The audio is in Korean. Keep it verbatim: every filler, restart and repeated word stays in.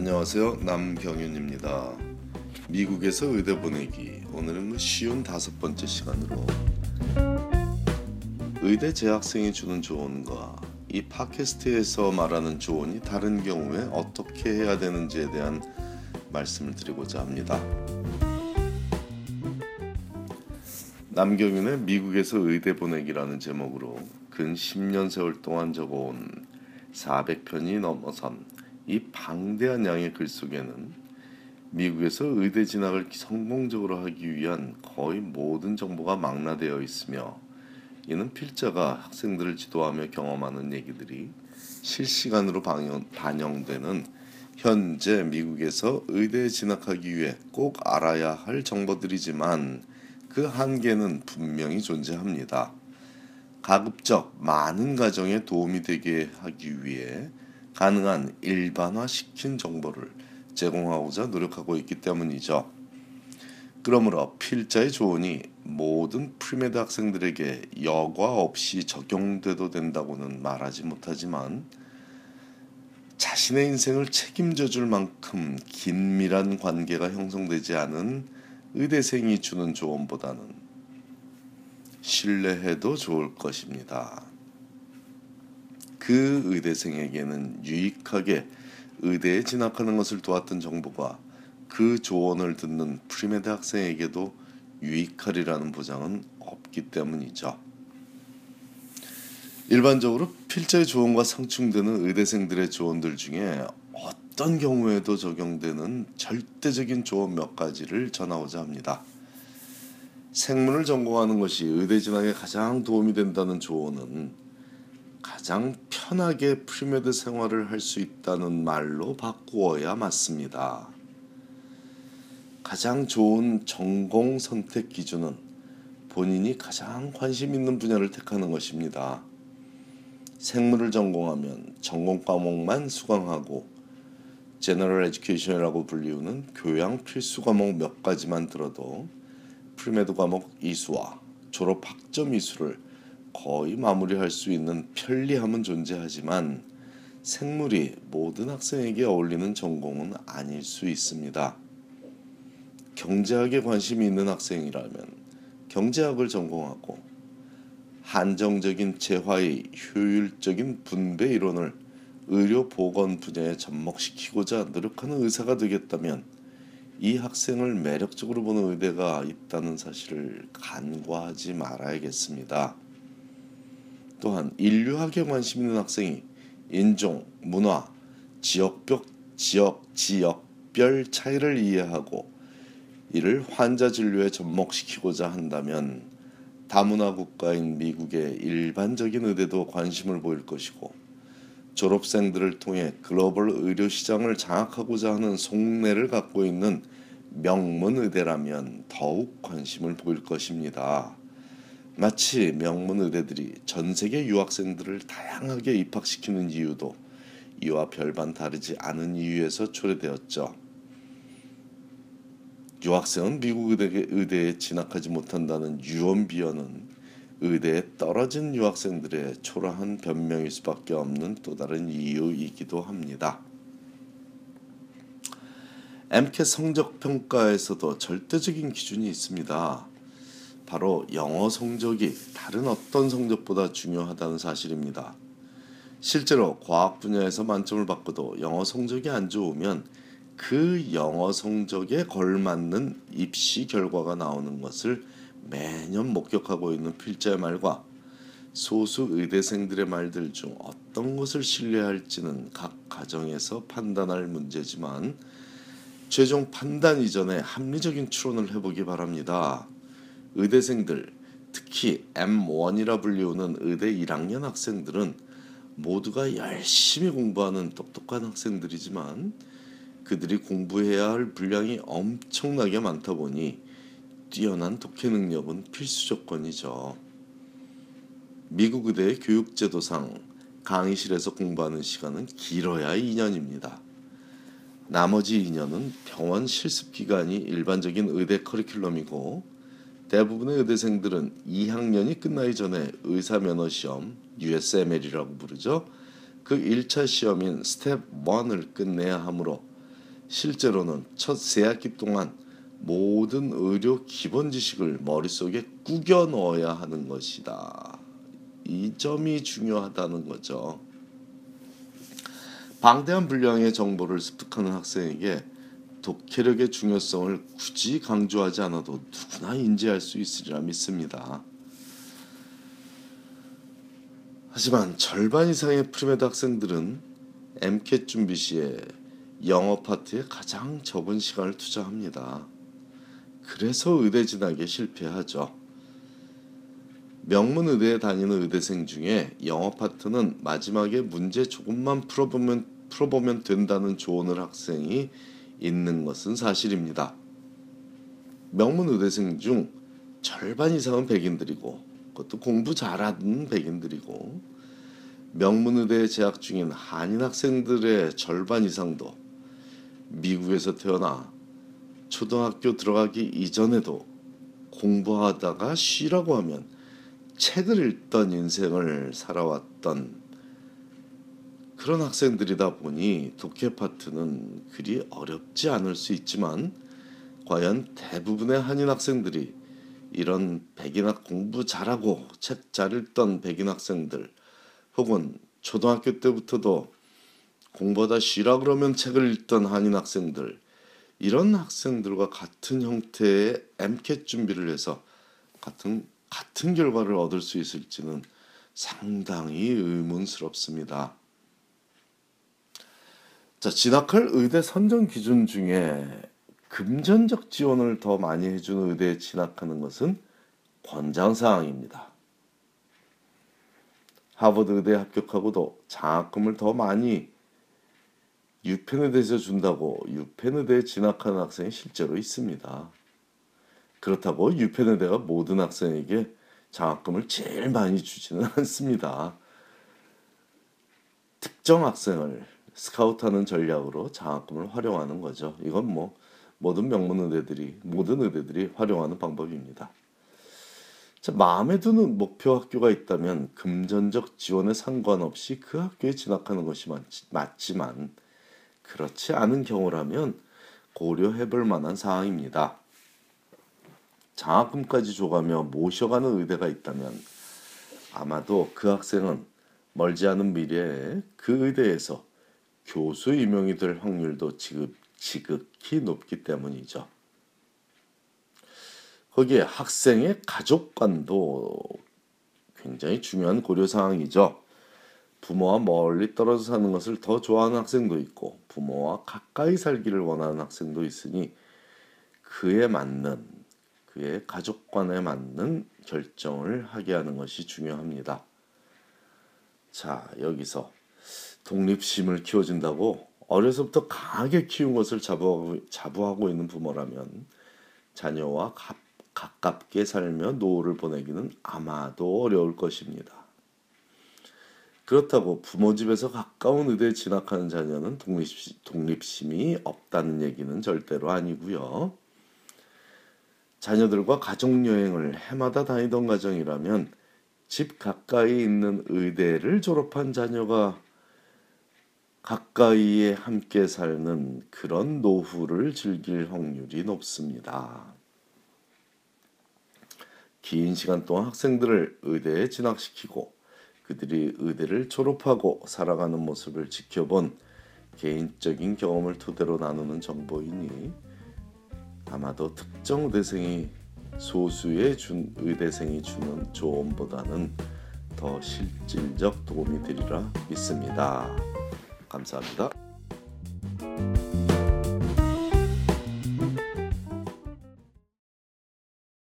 안녕하세요, 남경윤입니다. 미국에서 의대 보내기, 오늘은 그 쉬운 다섯 번째 시간으로 의대 재학생이 주는 조언과 이 팟캐스트에서 말하는 조언이 다른 경우에 어떻게 해야 되는지에 대한 말씀을 드리고자 합니다. 남경윤의 미국에서 의대 보내기라는 제목으로 근 십 년 세월 동안 적어온 사백 편이 넘어선 이 방대한 양의 글 속에는 미국에서 의대 진학을 성공적으로 하기 위한 거의 모든 정보가 망라되어 있으며, 이는 필자가 학생들을 지도하며 경험하는 얘기들이 실시간으로 반영, 반영되는 현재 미국에서 의대에 진학하기 위해 꼭 알아야 할 정보들이지만 그 한계는 분명히 존재합니다. 가급적 많은 가정에 도움이 되게 하기 위해 가능한 일반화시킨 정보를 제공하고자 노력하고 있기 때문이죠. 그러므로 필자의 조언이 모든 프리메드 학생들에게 여과 없이 적용돼도 된다고는 말하지 못하지만, 자신의 인생을 책임져 줄 만큼 긴밀한 관계가 형성되지 않은 의대생이 주는 조언보다는 신뢰해도 좋을 것입니다. 그 의대생에게는 유익하게 의대에 진학하는 것을 도왔던 정보가 그 조언을 듣는 프리메드 학생에게도 유익하리라는 보장은 없기 때문이죠. 일반적으로 필자의 조언과 상충되는 의대생들의 조언들 중에 어떤 경우에도 적용되는 절대적인 조언 몇 가지를 전하고자 합니다. 생물을 전공하는 것이 의대 진학에 가장 도움이 된다는 조언은 가장 편하게 프리메드 생활을 할 수 있다는 말로 바꾸어야 맞습니다. 가장 좋은 전공 선택 기준은 본인이 가장 관심 있는 분야를 택하는 것입니다. 생물을 전공하면 전공 과목만 수강하고 제너럴 에듀케이션이라고 불리우는 교양 필수 과목 몇 가지만 들어도 프리메드 과목 이수와 졸업 학점 이수를 거의 마무리할 수 있는 편리함은 존재하지만, 생물이 모든 학생에게 어울리는 전공은 아닐 수 있습니다. 경제학에 관심이 있는 학생이라면 경제학을 전공하고, 한정적인 재화의 효율적인 분배 이론을 의료보건 분야에 접목시키고자 노력하는 의사가 되겠다면 이 학생을 매력적으로 보는 의대가 있다는 사실을 간과하지 말아야겠습니다. 또한 인류학에 관심 있는 학생이 인종, 문화, 지역별, 지역, 지역별 차이를 이해하고 이를 환자 진료에 접목시키고자 한다면 다문화 국가인 미국의 일반적인 의대도 관심을 보일 것이고, 졸업생들을 통해 글로벌 의료시장을 장악하고자 하는 속내를 갖고 있는 명문 의대라면 더욱 관심을 보일 것입니다. 마치 명문 의대들이 전 세계 유학생들을 다양하게 입학시키는 이유도 이와 별반 다르지 않은 이유에서 초래되었죠. 유학생은 미국 의대, 의대에 진학하지 못한다는 유언비어는 의대에 떨어진 유학생들의 초라한 변명일 수밖에 없는 또 다른 이유이기도 합니다. 엠캣 성적평가에서도 절대적인 기준이 있습니다. 바로 영어 성적이 다른 어떤 성적보다 중요하다는 사실입니다. 실제로 과학 분야에서 만점을 받고도 영어 성적이 안 좋으면 그 영어 성적에 걸맞는 입시 결과가 나오는 것을 매년 목격하고 있는 필자의 말과 소수 의대생들의 말들 중 어떤 것을 신뢰할지는 각 가정에서 판단할 문제지만, 최종 판단 이전에 합리적인 추론을 해보기 바랍니다. 의대생들, 특히 엠원이라 불리우는 의대 일 학년 학생들은 모두가 열심히 공부하는 똑똑한 학생들이지만, 그들이 공부해야 할 분량이 엄청나게 많다 보니 뛰어난 독해 능력은 필수 조건이죠. 미국 의대의 교육제도상 강의실에서 공부하는 시간은 길어야 이 년입니다. 나머지 이 년은 병원 실습 기간이 일반적인 의대 커리큘럼이고, 대부분의 의대생들은 이 학년이 끝나기 전에 의사면허시험, 유에스엠엘이라고 부르죠, 그 일 차 시험인 스텝 일을 끝내야 하므로 실제로는 첫 세 학기 동안 모든 의료 기본 지식을 머릿속에 꾸겨 넣어야 하는 것이다. 이 점이 중요하다는 거죠. 방대한 분량의 정보를 습득하는 학생에게 독해력의 중요성을 굳이 강조하지 않아도 누구나 인지할 수 있으리라 믿습니다. 하지만 절반 이상의 프리메드 학생들은 엠캣 준비 시에 영어 파트에 가장 적은 시간을 투자합니다. 그래서 의대 진학에 실패하죠. 명문 의대에 다니는 의대생 중에 영어 파트는 마지막에 문제 조금만 풀어보면, 풀어보면 된다는 조언을 학생이 있는 것은 사실입니다. 명문 의대생 중 절반 이상은 백인들이고 그것도 공부 잘하는 백인들이고 명문 의대에 재학 중인 한인 학생들의 절반 이상도 미국에서 태어나 초등학교 들어가기 이전에도 공부하다가 쉬라고 하면 책을 읽던 인생을 살아왔던 그런 학생들이다 보니 독해 파트는 그리 어렵지 않을 수 있지만 과연 대부분의 한인 학생들이 이런 백인학 공부 잘하고 책 잘 읽던 백인 학생들 혹은 초등학교 때부터도 공부하다 쉬라 그러면 책을 읽던 한인 학생들 이런 학생들과 같은 형태의 엠캣 준비를 해서 같은 같은 결과를 얻을 수 있을지는 상당히 의문스럽습니다. 자, 진학할 의대 선정 기준 중에 금전적 지원을 더 많이 해주는 의대에 진학하는 것은 권장사항입니다. 하버드 의대에 합격하고도 장학금을 더 많이 유펜 의대에서 준다고 유펜 의대에 진학하는 학생이 실제로 있습니다. 그렇다고 유펜 의대가 모든 학생에게 장학금을 제일 많이 주지는 않습니다. 특정 학생을 스카우트하는 전략으로 장학금을 활용하는 거죠. 이건 뭐 모든 명문 의대들이 모든 의대들이 활용하는 방법입니다. 자, 마음에 드는 목표 학교가 있다면 금전적 지원에 상관없이 그 학교에 진학하는 것이 맞지, 맞지만 그렇지 않은 경우라면 고려해볼 만한 사항입니다. 장학금까지 줘가며 모셔가는 의대가 있다면 아마도 그 학생은 멀지 않은 미래에 그 의대에서 교수 임용이 될 확률도 지극, 지극히 높기 때문이죠. 거기에 학생의 가족관도 굉장히 중요한 고려사항이죠. 부모와 멀리 떨어져 사는 것을 더 좋아하는 학생도 있고 부모와 가까이 살기를 원하는 학생도 있으니 그에 맞는, 그의 가족관에 맞는 결정을 하게 하는 것이 중요합니다. 자, 여기서 독립심을 키워준다고 어려서부터 강하게 키운 것을 자부하고, 자부하고 있는 부모라면 자녀와 가, 가깝게 살며 노후를 보내기는 아마도 어려울 것입니다. 그렇다고 부모 집에서 가까운 의대에 진학하는 자녀는 독립심, 독립심이 없다는 얘기는 절대로 아니고요. 자녀들과 가족여행을 해마다 다니던 가정이라면 집 가까이 있는 의대를 졸업한 자녀가 가까이에 함께 살는 그런 노후를 즐길 확률이 높습니다. 긴 시간 동안 학생들을 의대에 진학시키고 그들이 의대를 졸업하고 살아가는 모습을 지켜본 개인적인 경험을 토대로 나누는 정보이니 아마도 특정 의대생이 소수의 준 의대생이 주는 조언보다는 더 실질적 도움이 되리라 믿습니다. 감사합니다.